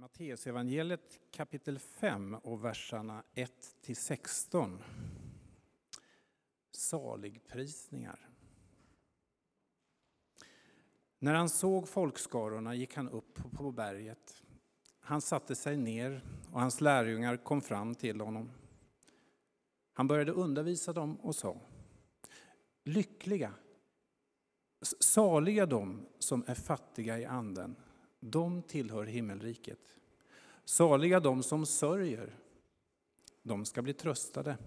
Matteusevangeliet kapitel 5 och verserna 1-16. Saligprisningar. När han såg folkskarorna gick han upp på berget. Han satte sig ner och hans lärjungar kom fram till honom. Han började undervisa dem och sa: Lyckliga, saliga de som är fattiga i anden. De tillhör himmelriket. Saliga de som sörjer. De ska bli tröstade.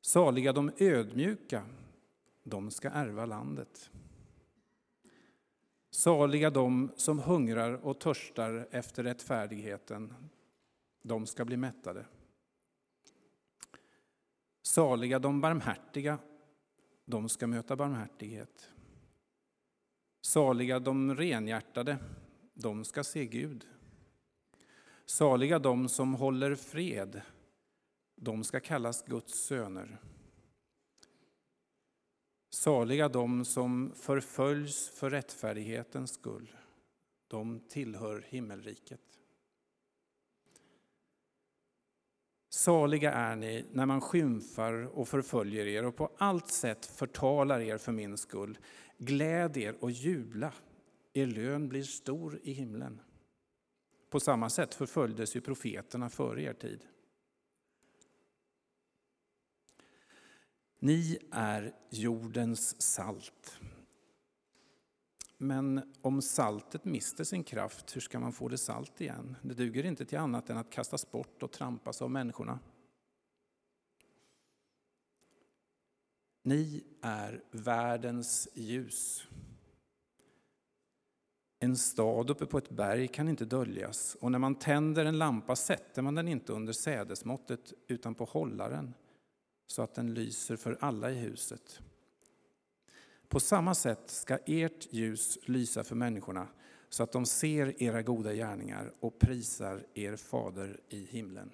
Saliga de ödmjuka. De ska ärva landet. Saliga de som hungrar och törstar efter rättfärdigheten. De ska bli mättade. Saliga de barmhärtiga. De ska möta barmhärtighet. Saliga de renhjärtade, de ska se Gud. Saliga de som håller fred, de ska kallas Guds söner. Saliga de som förföljs för rättfärdighetens skull, de tillhör himmelriket. Saliga är ni när man skymfar och förföljer er och på allt sätt förtalar er för min skull. Gläd er och jubla. Er lön blir stor i himlen. På samma sätt förföljdes ju profeterna före er tid. Ni är jordens salt. Men om saltet mister sin kraft, hur ska man få det salt igen? Det duger inte till annat än att kastas bort och trampas av människorna. Ni är världens ljus. En stad uppe på ett berg kan inte döljas, och när man tänder en lampa sätter man den inte under sädesmåttet utan på hållaren, så att den lyser för alla i huset. På samma sätt ska ert ljus lysa för människorna, så att de ser era goda gärningar och prisar er fader i himlen.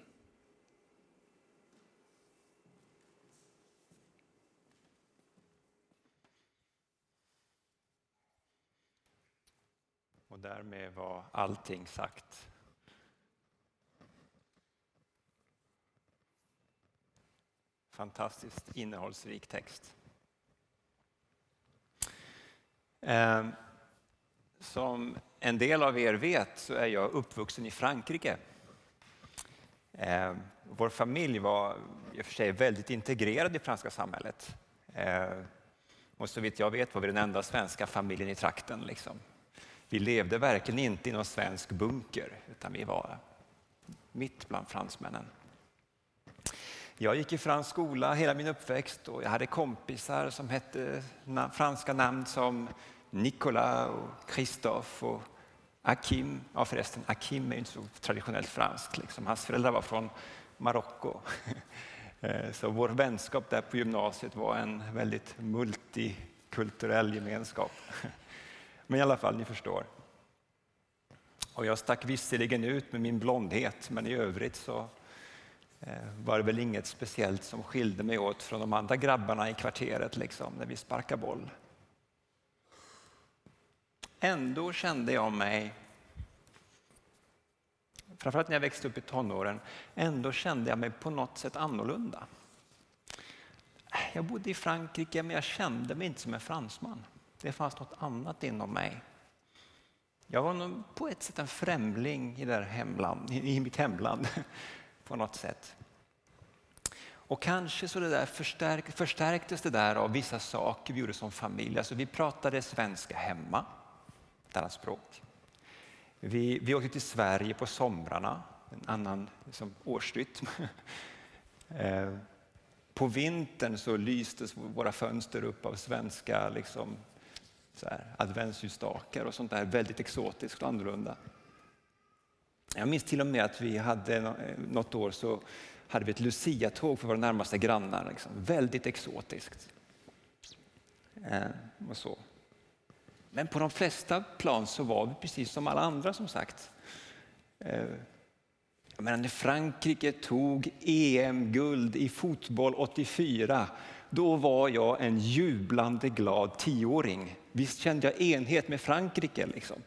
Och därmed var allting sagt. Fantastiskt innehållsrik text. Som en del av er vet så är jag uppvuxen i Frankrike. Vår familj var i och för sig väldigt integrerad i franska samhället. Och så vitt jag vet var vi den enda svenska familjen i trakten. Liksom. Vi levde verkligen inte i någon svensk bunker, utan vi var mitt bland fransmännen. Jag gick i fransk skola hela min uppväxt och jag hade kompisar som hette franska namn som Nicolas och Christophe och Akim. Ja förresten, Akim är inte så traditionellt franskt. Liksom. Hans föräldrar var från Marocko. Så vår vänskap där på gymnasiet var en väldigt multikulturell gemenskap. Men i alla fall, ni förstår. Och jag stack visserligen ut med min blondhet, men i övrigt så var det väl inget speciellt som skilde mig åt från de andra grabbarna i kvarteret liksom, när vi sparkade boll. Ändå kände jag mig, framförallt när jag växte upp i tonåren, ändå kände jag mig på något sätt annorlunda. Jag bodde i Frankrike, men jag kände mig inte som en fransman. Det fanns något annat inom mig. Jag var på ett sätt en främling i mitt hemland. På något sätt. Och kanske så det där förstärktes det där av vissa saker vi gjorde som familj. Alltså vi pratade svenska hemma, ett annat språk. Vi åkte till Sverige på somrarna, en annan liksom, årsrytm. På vintern så lystes våra fönster upp av svenska liksom, så här, adventsljusstakar och sånt där väldigt exotiskt och annorlunda. Jag minns till och med att vi hade något år så hade vi ett Lucia-tåg för våra närmaste grannar. Liksom. Väldigt exotiskt. Och så. Men på de flesta plan så var vi precis som alla andra som sagt. Jag menar, när Frankrike tog EM-guld i fotboll 84, då var jag en jublande glad 10-åring. Visst kände jag enhet med Frankrike liksom.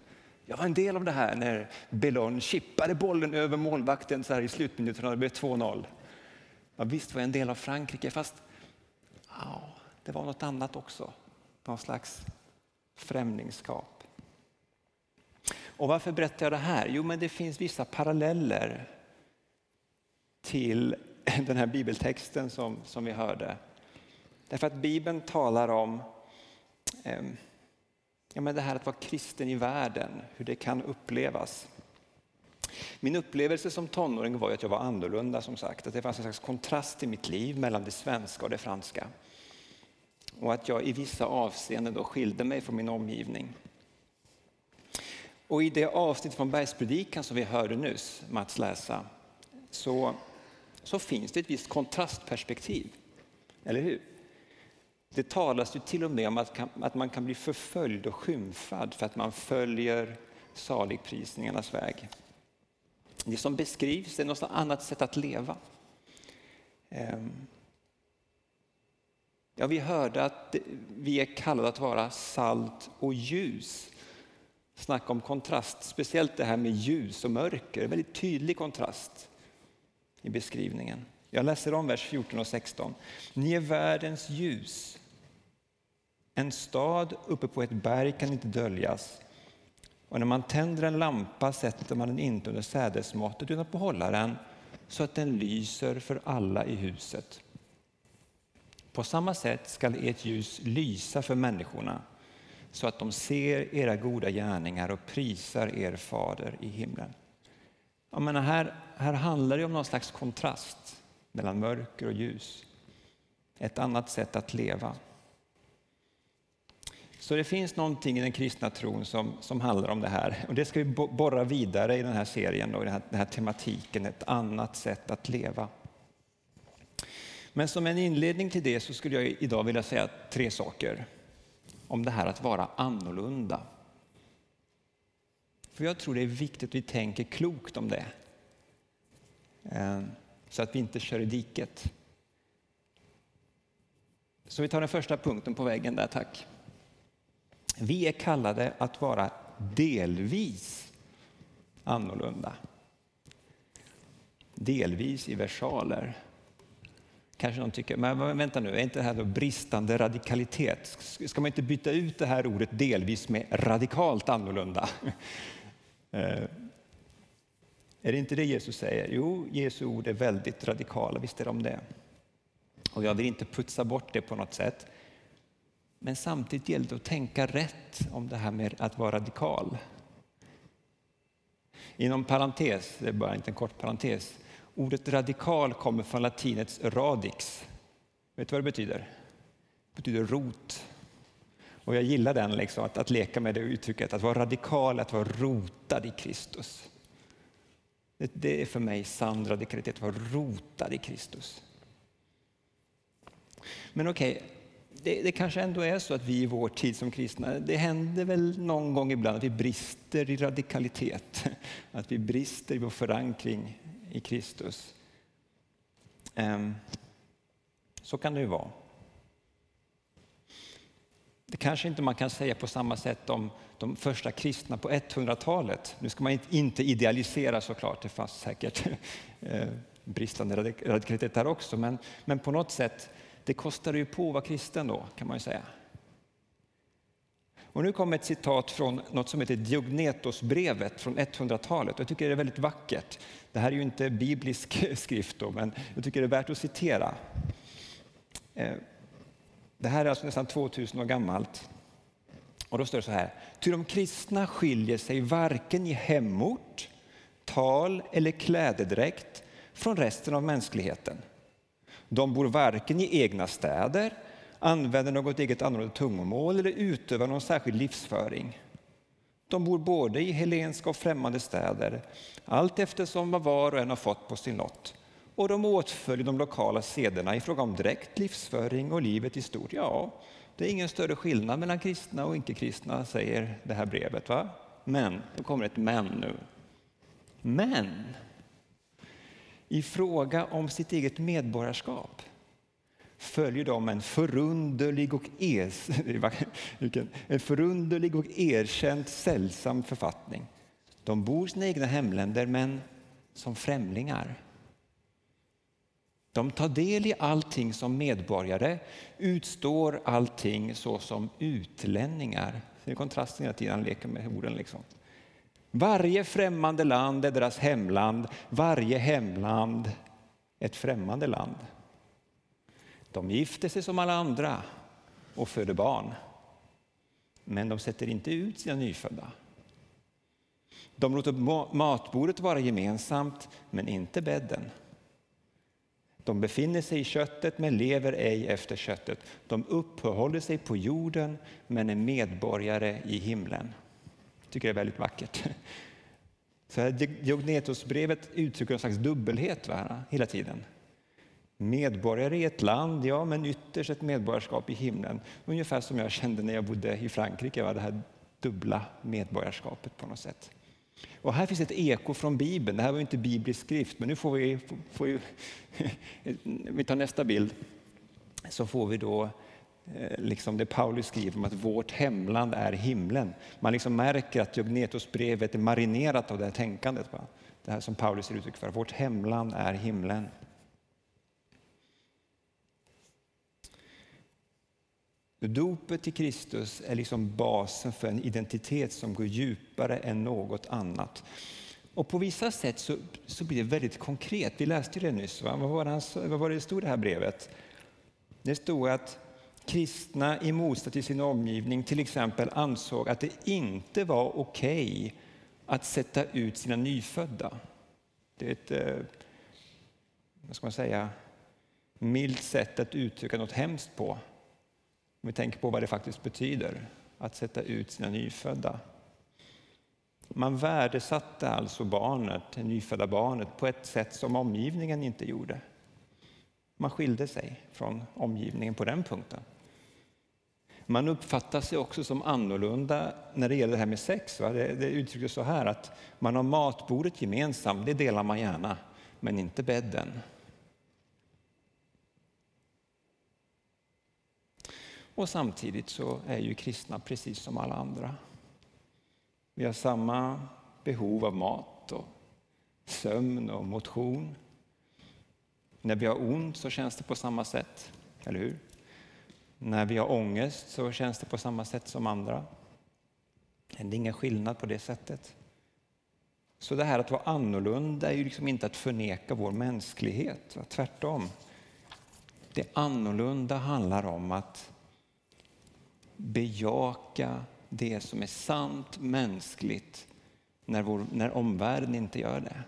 Jag var en del av det här när Bellone chippade bollen över målvakten så här i slutminuten och det blev 2-0. Man visst var en del av Frankrike, fast det var något annat också. Någon slags främlingskap. Och varför berättar jag det här? Jo, men det finns vissa paralleller till den här bibeltexten som vi hörde. Därför att Bibeln talar om det här att vara kristen i världen, hur det kan upplevas. Min upplevelse som tonåring var ju att jag var annorlunda, som sagt. Att det fanns en slags kontrast i mitt liv mellan det svenska och det franska. Och att jag i vissa avseenden då skilde mig från min omgivning. Och i det avsnitt från Bergspredikan som vi hörde nyss, Mats läsa, så finns det ett visst kontrastperspektiv. Eller hur? Det talas ju till och med om att man kan bli förföljd och skymfad för att man följer saligprisningarnas väg. Det som beskrivs är något annat sätt att leva. Ja, vi hörde att vi är kallade att vara salt och ljus. Snacka om kontrast, speciellt det här med ljus och mörker. En väldigt tydlig kontrast i beskrivningen. Jag läser om vers 14 och 16. Ni är världens ljus. En stad uppe på ett berg kan inte döljas. Och när man tänder en lampa sätter man den inte under sädesmåttet utan på hållaren så att den lyser för alla i huset. På samma sätt ska ert ljus lysa för människorna så att de ser era goda gärningar och prisar er fader i himlen. Jag menar, här handlar det om någon slags kontrast mellan mörker och ljus. Ett annat sätt att leva. Så det finns någonting i den kristna tron som handlar om det här. Och det ska vi borra vidare i den här serien och den här tematiken. Ett annat sätt att leva. Men som en inledning till det så skulle jag idag vilja säga 3 saker. Om det här att vara annorlunda. För jag tror det är viktigt att vi tänker klokt om det. Så att vi inte kör i diket. Så vi tar den första punkten på vägen där, tack. Vi är kallade att vara delvis annorlunda. Delvis i versaler. Kanske någon tycker, men vänta nu, är inte det här då bristande radikalitet? Ska man inte byta ut det här ordet delvis med radikalt annorlunda? Är det inte det Jesus säger? Jo, Jesu ord är väldigt radikala, visst är det om det. Och jag vill inte putsa bort det på något sätt. Men samtidigt gäller det att tänka rätt om det här med att vara radikal. Inom parentes, det är bara inte en kort parentes. Ordet radikal kommer från latinets radix. Vet du vad det betyder? Det betyder rot. Och jag gillar den liksom, att leka med det uttrycket. Att vara radikal, att vara rotad i Kristus. Det är för mig sann radikalitet, att vara rotad i Kristus. Men okej, det kanske ändå är så att vi i vår tid som kristna, det händer väl någon gång ibland att vi brister i radikalitet. Att vi brister i vår förankring i Kristus. Så kan det ju vara. Det kanske inte man kan säga på samma sätt om de första kristna på 100-talet. Nu ska man inte idealisera såklart, det fanns säkert bristande radikalitet där också. Men på något sätt, det kostade ju på att vara kristen då, kan man ju säga. Och nu kommer ett citat från något som heter Diognetosbrevet från 100-talet. Jag tycker det är väldigt vackert. Det här är ju inte biblisk skrift då, men jag tycker det är värt att citera. Det här är alltså nästan 2000 år gammalt. Och då står det så här. Ty de kristna skiljer sig varken i hemort, tal eller klädedräkt från resten av mänskligheten. De bor varken i egna städer, använder något eget annorlunda tungomål eller utövar någon särskild livsföring. De bor både i helenska och främmande städer, allt eftersom vad var och en har fått på sin lott. Och de åtföljer de lokala sederna i fråga om direkt livsföring och livet i stort. Ja, det är ingen större skillnad mellan kristna och icke-kristna, säger det här brevet, va? Men, då kommer ett men nu. Men, i fråga om sitt eget medborgarskap följer de en förunderlig och erkänt sällsam författning. De bor i sina egna hemländer, men som främlingar. De tar del i allting som medborgare, utstår allting så som utlänningar. Det är kontrasten hela tiden, han leker med orden liksom. Varje främmande land är deras hemland, varje hemland ett främmande land. De gifter sig som alla andra och föder barn. Men de sätter inte ut sina nyfödda. De låter matbordet vara gemensamt, men inte bädden. De befinner sig i köttet, men lever ej efter köttet. De uppehåller sig på jorden, men är medborgare i himlen. Tycker jag är väldigt vackert. Så här, Diognetosbrevet uttrycker en slags dubbelhet hela tiden. Medborgare i ett land, ja, men ytterst ett medborgarskap i himlen. Ungefär som jag kände när jag bodde i Frankrike, det här dubbla medborgarskapet på något sätt. Och här finns ett eko från Bibeln. Det här var ju inte biblisk skrift, men nu vi tar nästa bild. Så får vi då liksom det Paulus skriver om att vårt hemland är himlen. Man liksom märker att Diognetosbrevet är marinerat av det här tänkandet. Det här som Paulus uttrycker för. Vårt hemland är himlen. Dopet till Kristus är liksom basen för en identitet som går djupare än något annat. Och på vissa sätt så blir det väldigt konkret. Vi läste ju det nyss. Vad var det stod i det här brevet? Det stod att kristna i motstånd till sin omgivning till exempel ansåg att det inte var okej att sätta ut sina nyfödda. Det är ett, vad ska man säga, milt sätt att uttrycka något hemskt på. Om vi tänker på vad det faktiskt betyder att sätta ut sina nyfödda. Man värdesatte alltså det nyfödda barnet på ett sätt som omgivningen inte gjorde. Man skilde sig från omgivningen på den punkten. Man uppfattar sig också som annorlunda när det gäller det här med sex. Det uttrycks så här att man har matbordet gemensamt, det delar man gärna, men inte bädden. Och samtidigt så är ju kristna precis som alla andra. Vi har samma behov av mat och sömn och motion. När vi har ont så känns det på samma sätt, eller hur? När vi har ångest så känns det på samma sätt som andra. Det är ingen skillnad på det sättet. Så det här att vara annorlunda är ju liksom inte att förneka vår mänsklighet. Tvärtom. Det annorlunda handlar om att bejaka det som är sant mänskligt när omvärlden inte gör det.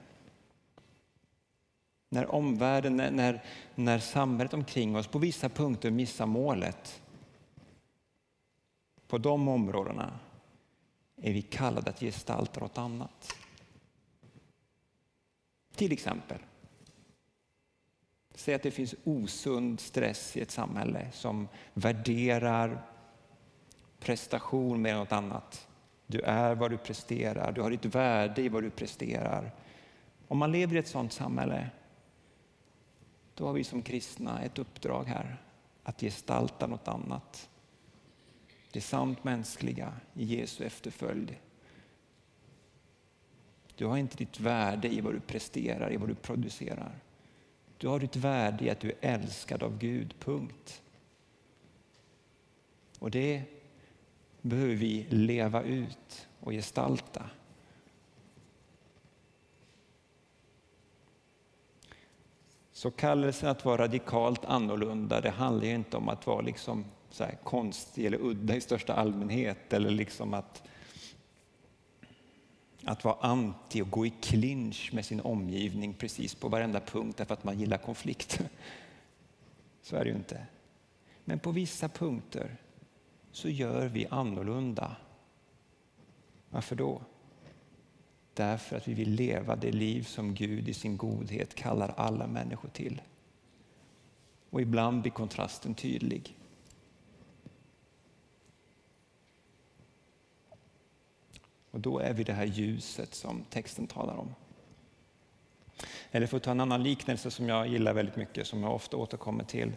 När omvärlden, när samhället omkring oss på vissa punkter missar målet. På de områdena är vi kallade att gestalta något annat. Till exempel. Säg att det finns osund stress i ett samhälle som värderar prestation med något annat. Du är vad du presterar. Du har ditt värde i vad du presterar. Om man lever i ett sådant samhälle, då har vi som kristna ett uppdrag här. Att gestalta något annat. Det sant mänskliga i Jesu efterföljd. Du har inte ditt värde i vad du presterar, i vad du producerar. Du har ditt värde i att du är älskad av Gud, punkt. Och det behöver vi leva ut och gestalta. Så kallelsen att vara radikalt annorlunda, det handlar ju inte om att vara liksom så här konstig eller udda i största allmänhet. Eller liksom att vara anti och gå i clinch med sin omgivning precis på varenda punkt därför att man gillar konflikt. Så är det ju inte. Men på vissa punkter så gör vi annorlunda. Varför då? Därför att vi vill leva det liv som Gud i sin godhet kallar alla människor till. Och ibland blir kontrasten tydlig. Och då är vi det här ljuset som texten talar om. Eller för att ta en annan liknelse som jag gillar väldigt mycket, som jag ofta återkommer till.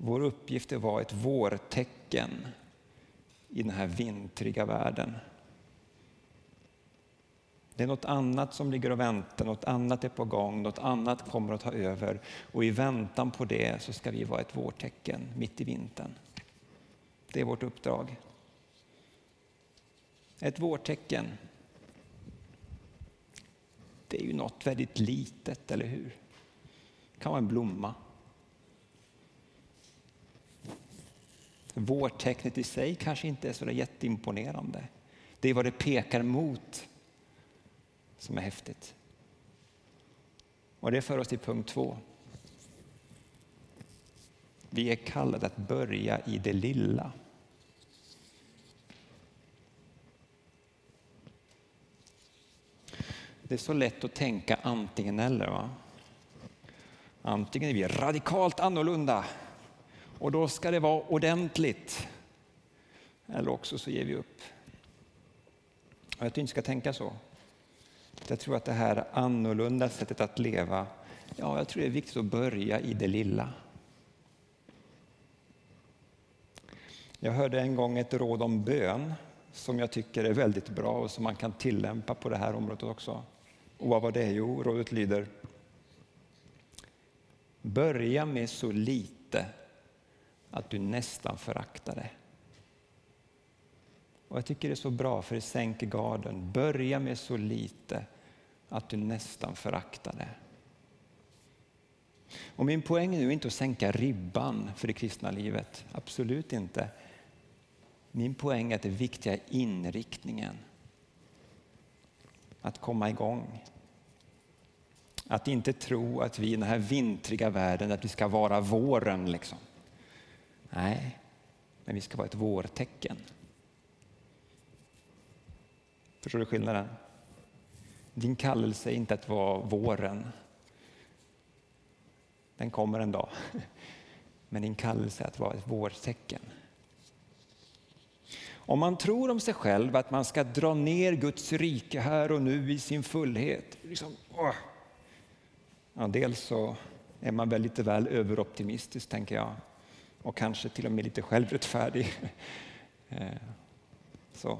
Vår uppgift är att vara ett vårtecken i den här vintriga världen. Det är något annat som ligger och väntar, något annat är på gång, något annat kommer att ta över. Och i väntan på det så ska vi vara ett vårtecken mitt i vintern. Det är vårt uppdrag. Ett vårtecken. Det är ju något väldigt litet, eller hur? Det kan vara en blomma. Vårtecknet i sig kanske inte är så jätteimponerande. Det är vad det pekar mot som är häftigt. Och det för oss till punkt 2. Vi är kallade att börja i det lilla. Det är så lätt att tänka antingen eller, va? Antingen är vi radikalt annorlunda och då ska det vara ordentligt. Eller också så ger vi upp. Och jag tror inte ska tänka så. Jag tror att det här annorlunda sättet att leva, ja, jag tror det är viktigt att börja i det lilla. Jag hörde en gång ett råd om bön som jag tycker är väldigt bra och som man kan tillämpa på det här området också. Och vad var det? Jo, rådet lyder: börja med så lite att du nästan föraktar det. Och jag tycker det är så bra, för det sänker garden. Börja med så lite att du nästan föraktar det. Och min poäng nu är inte att sänka ribban för det kristna livet. Absolut inte. Min poäng är att det viktiga är inriktningen. Att komma igång. Att inte tro att vi i den här vintriga världen, att vi ska vara våren liksom. Nej, men vi ska vara ett vårtecken. Förstår du skillnaden? Din kallelse är inte att vara våren. Den kommer en dag. Men din kallelse är att vara ett vårtecken. Om man tror om sig själv att man ska dra ner Guds rike här och nu i sin fullhet. Liksom, ja, dels så är man väl lite väl överoptimistisk, tänker jag. Och kanske till och med lite självrättfärdig. Så.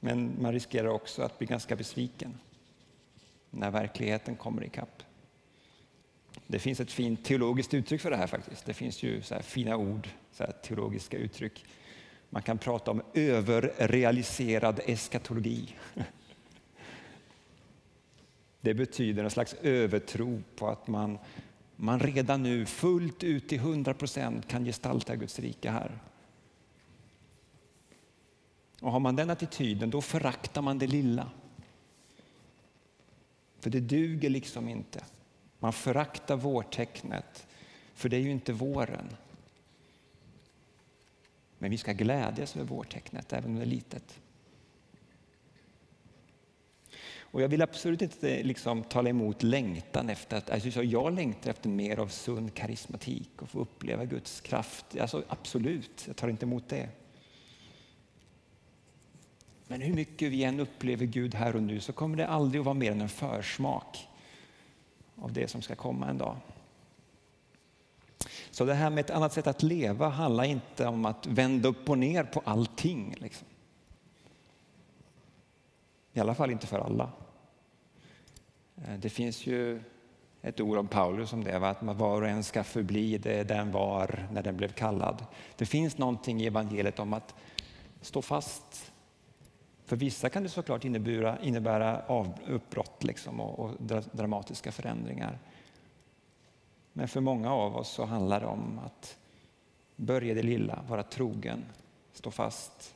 Men man riskerar också att bli ganska besviken när verkligheten kommer ikapp. Det finns ett fint teologiskt uttryck för det här faktiskt. Det finns ju så här fina ord, så här teologiska uttryck. Man kan prata om överrealiserad eskatologi. Det betyder en slags övertro på att man redan nu fullt ut till 100% kan gestalta Guds rike här. Och har man den attityden, då föraktar man det lilla. För det duger liksom inte. Man föraktar vårtecknet, för det är ju inte våren. Men vi ska glädjas över vårtecknet, även om det är litet. Och jag vill absolut inte liksom tala emot längtan efter att... Alltså jag längtar efter mer av sund karismatik och få uppleva Guds kraft. Alltså absolut, jag tar inte emot det. Men hur mycket vi än upplever Gud här och nu, så kommer det aldrig att vara mer än en försmak av det som ska komma en dag. Så det här med ett annat sätt att leva handlar inte om att vända upp och ner på allting. Liksom. I alla fall inte för alla. Det finns ju ett ord om Paulus om det, va? Att man var och en ska förbli det den var när den blev kallad. Det finns någonting i evangeliet om att stå fast. För vissa kan det såklart innebära uppbrott liksom, och dramatiska förändringar. Men för många av oss så handlar det om att börja det lilla, vara trogen, stå fast.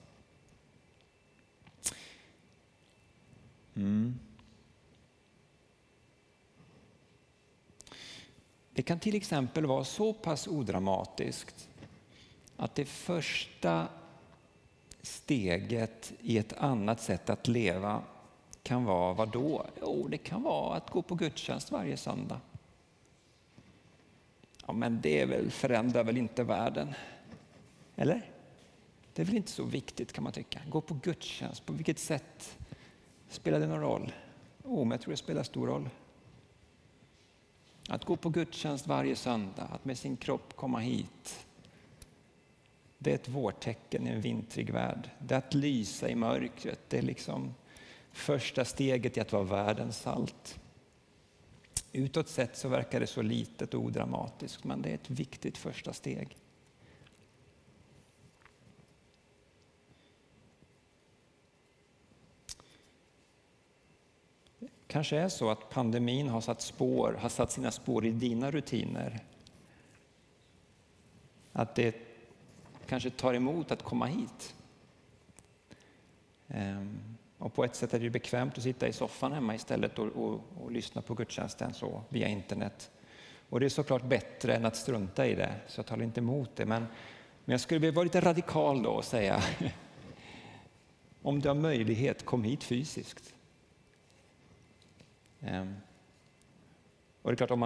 Det kan till exempel vara så pass odramatiskt att det första steget i ett annat sätt att leva kan vara vad då? Jo, det kan vara att gå på gudstjänst varje söndag. Ja, men det är väl, förändrar väl inte världen? Eller? Det är väl inte så viktigt, kan man tycka. Gå på gudstjänst, på vilket sätt spelar det någon roll? Men jag tror det spelar stor roll. Att gå på gudstjänst varje söndag, att med sin kropp komma hit, Det är ett vårtecken i en vintrig värld. Det är att lysa i mörkret. Det är liksom första steget i att vara världens salt. Utåt sett så verkar det så litet och odramatiskt, men det är ett viktigt första steg. Kanske är så att pandemin har satt sina spår i dina rutiner. Att det kanske tar emot att komma hit. Och på ett sätt är det ju bekvämt att sitta i soffan hemma istället och lyssna på gudstjänsten så via internet. Och det är såklart bättre än att strunta i det, så jag talar inte emot det. Men jag skulle vilja vara lite radikal då och säga om du har möjlighet, kom hit fysiskt. Och det är klart om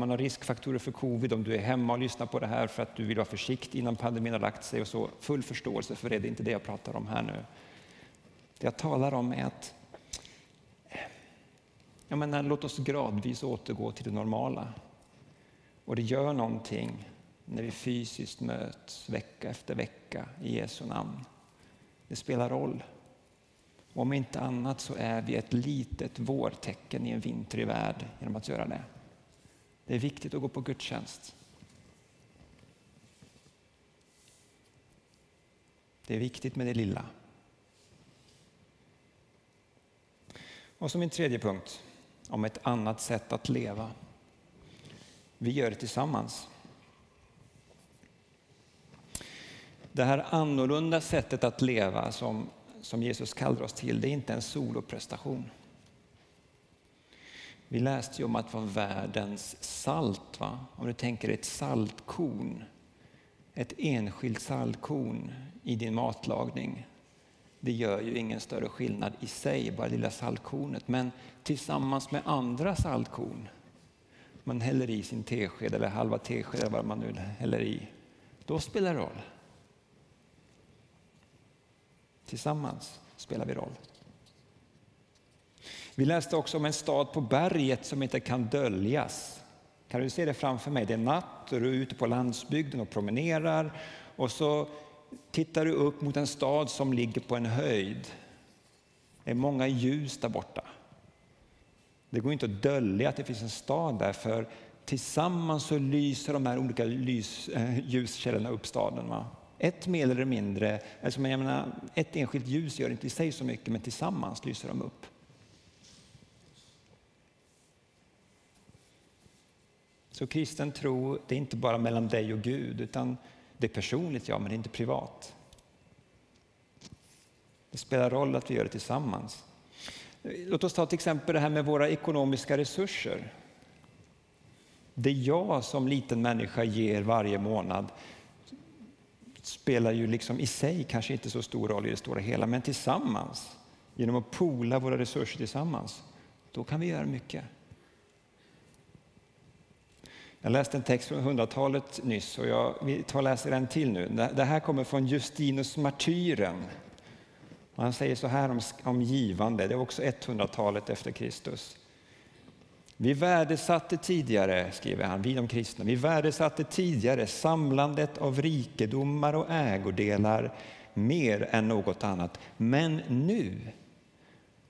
man har riskfaktorer för covid, om du är hemma och lyssnar på det här för att du vill vara försiktig innan pandemin har lagt sig och så, full förståelse för det, det är inte det jag pratar om här nu. Det jag talar om är att jag menar, låt oss gradvis återgå till det normala. Och det gör någonting när vi fysiskt möts vecka efter vecka i Jesu namn. Det spelar roll. Om inte annat så är vi ett litet vårtecken i en vintrig värld genom att göra det. Det är viktigt att gå på gudstjänst. Det är viktigt med det lilla. Och som min tredje punkt, om ett annat sätt att leva. Vi gör det tillsammans. Det här annorlunda sättet att leva som Jesus kallar oss till, det är inte en soloprestation. Vi läste ju om att vara världens salt, va? Om du tänker ett saltkorn, ett enskilt saltkorn i din matlagning. Det gör ju ingen större skillnad i sig, bara lilla saltkornet. Men tillsammans med andra saltkorn, man häller i sin tesked eller halva tesked eller vad man nu häller i, då spelar det roll. Tillsammans spelar vi roll. Vi läste också om en stad på berget som inte kan döljas. Kan du se det framför mig? Det är natt och du är ute på landsbygden och promenerar. Och så tittar du upp mot en stad som ligger på en höjd. Det är många ljus där borta. Det går inte att dölja att det finns en stad där. För tillsammans så lyser de här olika ljuskällorna upp staden, va? Ett mer eller mindre, alltså jag menar, ett enskilt ljus gör inte i sig så mycket, men tillsammans lyser de upp. Så kristen tro, det är inte bara mellan dig och Gud, utan det är personligt, ja, men det är inte privat. Det spelar roll att vi gör det tillsammans. Låt oss ta till exempel det här med våra ekonomiska resurser. Det jag som liten människa ger varje månad spelar ju liksom i sig kanske inte så stor roll i det stora hela, men tillsammans, genom att poola våra resurser tillsammans, då kan vi göra mycket. Jag läste en text från 100-talet nyss och vi tar och läser en till nu. Det här kommer från Justinus Martyren. Han säger så här om givande, det är också 100-talet efter Kristus. Vi värdesatte tidigare, skriver han, vi de kristna, vi värdesatte tidigare samlandet av rikedomar och ägodelar mer än något annat. Men nu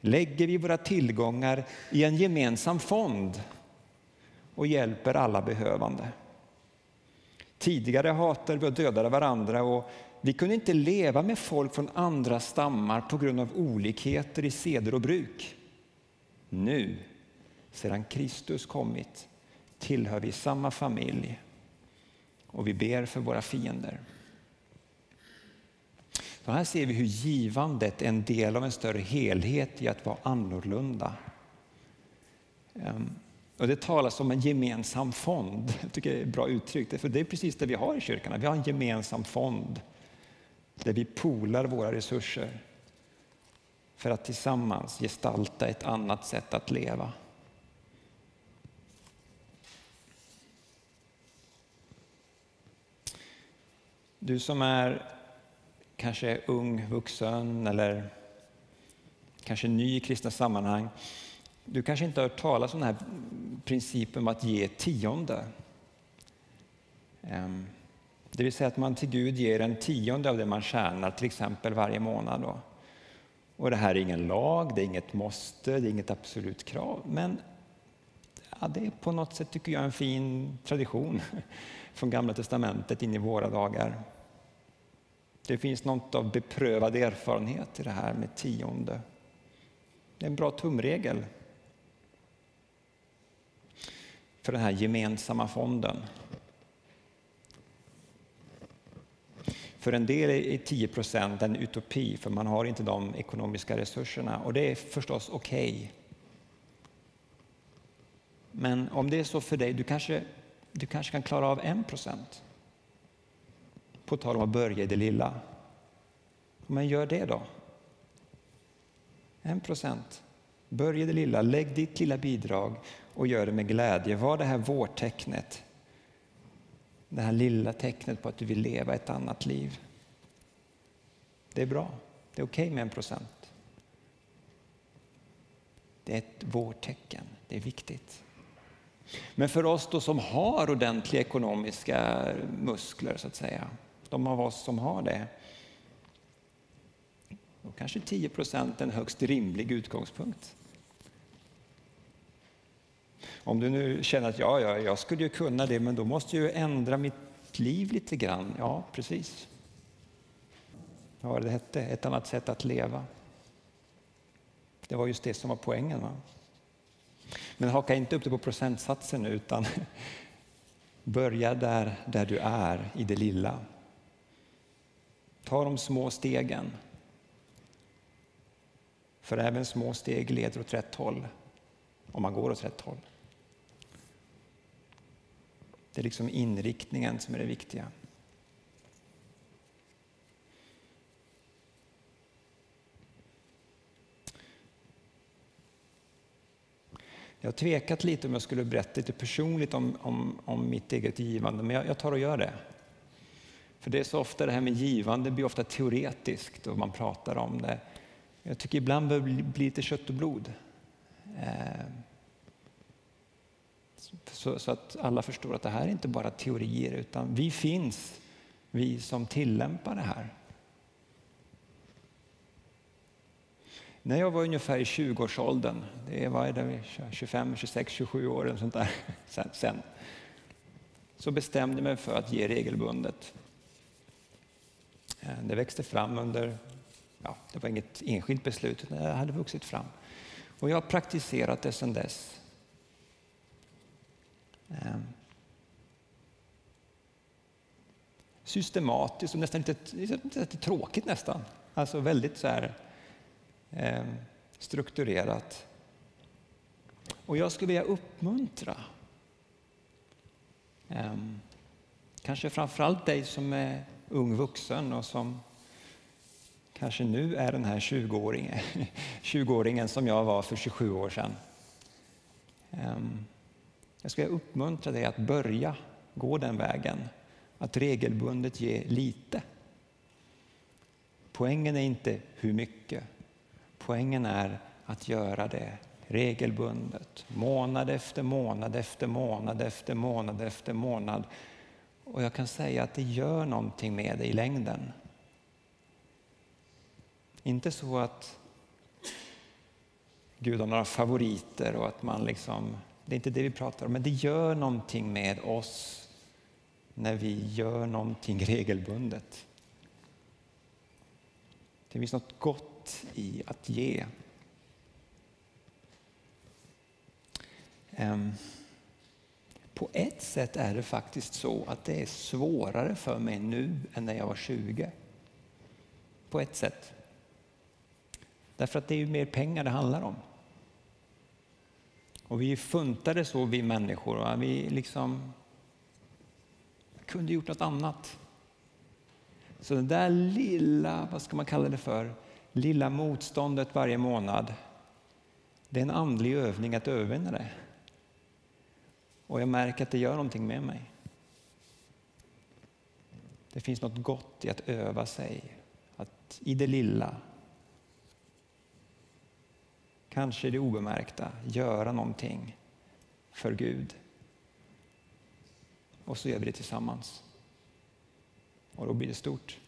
lägger vi våra tillgångar i en gemensam fond och hjälper alla behövande. Tidigare hatade vi och dödade varandra och vi kunde inte leva med folk från andra stammar på grund av olikheter i seder och bruk. Nu, sedan Kristus kommit, tillhör vi samma familj och vi ber för våra fiender. Så här ser vi hur givandet är en del av en större helhet i att vara annorlunda. Och det talas om en gemensam fond. Jag tycker det är ett bra uttryck, för det är precis det vi har i kyrkan. Vi har en gemensam fond där vi poolar våra resurser för att tillsammans gestalta ett annat sätt att leva. Du som är kanske ung, vuxen eller kanske ny i kristna sammanhang, du kanske inte har hört talas om den här principen om att ge tionde. Det vill säga att man till Gud ger en tionde av det man tjänar, till exempel varje månad då. Och det här är ingen lag, det är inget måste, det är inget absolut krav. Men ja, det är på något sätt, tycker jag, en fin tradition från Gamla testamentet in i våra dagar. Det finns något av beprövad erfarenhet i det här med tionde. Det är en bra tumregel för den här gemensamma fonden. För en del är 10% en utopi, för man har inte de ekonomiska resurserna. Och det är förstås okej. Men om det är så för dig, du kanske kan klara av 1%. På tal om att börja i det lilla. Men gör det då. 1%. Börja i det lilla, lägg ditt lilla bidrag och gör det med glädje. Var det här vårtecknet. Det här lilla tecknet på att du vill leva ett annat liv. Det är bra. Det är okej med 1%. Det är ett vårtecken. Det är viktigt. Men för oss då som har ordentliga ekonomiska muskler så att säga. De av oss som har det. Då kanske 10% är en högst rimlig utgångspunkt. Om du nu känner att jag skulle ju kunna det, men då måste jag ju ändra mitt liv lite grann. Ja, precis. Vad var det hette? Ett annat sätt att leva. Det var just det som var poängen, va? Men haka inte upp det på procentsatsen, utan börja där du är, i det lilla. Ta de små stegen. För även små steg leder åt rätt håll, om man går åt rätt håll. Det är liksom inriktningen som är det viktiga. Jag har tvekat lite om jag skulle berätta lite personligt om mitt eget givande, men jag tar och gör det. För det är så ofta det här med givande blir ofta teoretiskt och man pratar om det. Jag tycker ibland bör det bli lite kött och blod. Så att alla förstår att det här är inte bara teorier, utan vi finns, vi som tillämpar det här. När jag var ungefär i 20-årsåldern, det var 25, 26, 27 år eller sånt där sen, så bestämde jag mig för att ge regelbundet. Det växte fram under, det var inget enskilt beslut, utan det hade vuxit fram. Och jag har praktiserat det sedan dess. Systematiskt och nästan lite tråkigt nästan. Alltså väldigt så här strukturerat. Och jag skulle vilja uppmuntra kanske framförallt dig som är ung vuxen och som kanske nu är den här 20-åringen som jag var för 27 år sedan. Jag ska uppmuntra dig att börja gå den vägen. Att regelbundet ge lite. Poängen är inte hur mycket. Poängen är att göra det regelbundet. Månad efter månad efter månad efter månad efter månad. Och jag kan säga att det gör någonting med dig i längden. Inte så att Gud har några favoriter och att man liksom... Det är inte det vi pratar om, men det gör någonting med oss när vi gör någonting regelbundet. Det finns något gott i att ge. På ett sätt är det faktiskt så att det är svårare för mig nu än när jag var 20. På ett sätt. Därför att det är ju mer pengar det handlar om. Och vi funtade så, vi människor. Va? Vi liksom kunde gjort något annat. Så det där lilla, vad ska man kalla det för? Lilla motståndet varje månad. Det är en andlig övning att övervinna det. Och jag märker att det gör någonting med mig. Det finns något gott i att öva sig. Att i det lilla. Kanske det obemärkta, göra någonting för Gud. Och så gör vi det tillsammans. Och då blir det stort.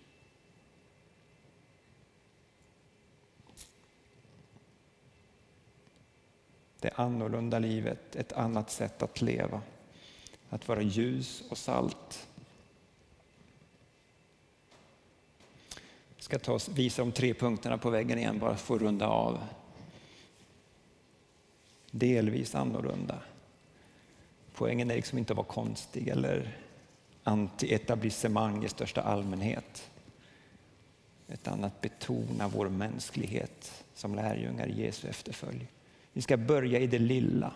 Det annorlunda livet, ett annat sätt att leva. Att vara ljus och salt. Jag ska visa de 3 punkterna på väggen igen, bara för att runda av. Delvis annorlunda. Poängen är liksom inte att vara konstig eller anti-etablissemang i största allmänhet. Utan att betona vår mänsklighet som lärjungar i Jesu efterfölj. Vi ska börja i det lilla.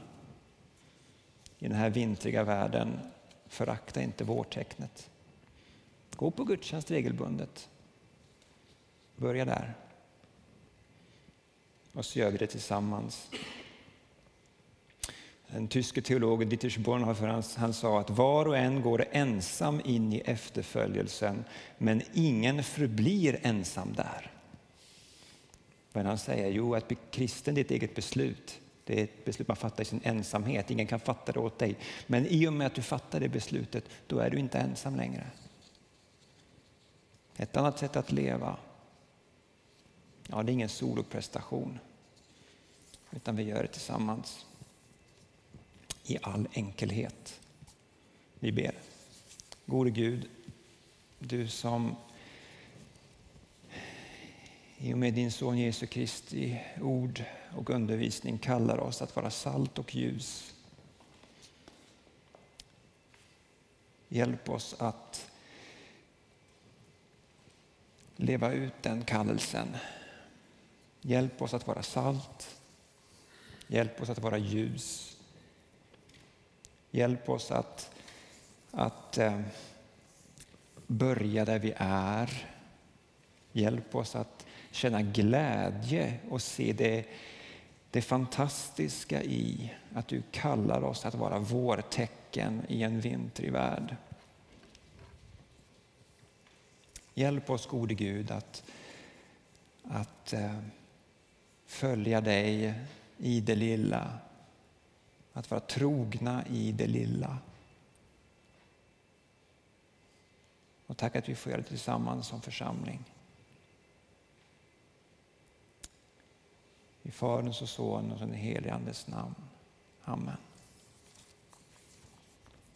I den här vintriga världen, förakta inte vårtecknet. Gå på gudstjänst regelbundet. Börja där. Och så gör vi det tillsammans. Den tyske teologen Dietrich Bonhoeffer, han sa att var och en går ensam in i efterföljelsen, men ingen förblir ensam där. Men han säger, jo, att bli kristen är ett eget beslut. Det är ett beslut man fattar i sin ensamhet. Ingen kan fatta det åt dig. Men i och med att du fattar det beslutet, då är du inte ensam längre. Ett annat sätt att leva. Ja, det är ingen soloprestation. Utan vi gör det tillsammans. I all enkelhet. Vi ber. Gode Gud, du som i och med din son Jesu Kristi ord och undervisning kallar oss att vara salt och ljus. Hjälp oss att leva ut den kallelsen. Hjälp oss att vara salt. Hjälp oss att vara ljus. Hjälp oss att börja där vi är. Hjälp oss att känna glädje och se det fantastiska i att du kallar oss att vara vårtecken i en vintrig värld. Hjälp oss, gode Gud, att följa dig i det lilla. Att vara trogna i det lilla. Och tack att vi får göra det tillsammans som församling. I Faderns och Sonens och den helige Andes namn. Amen.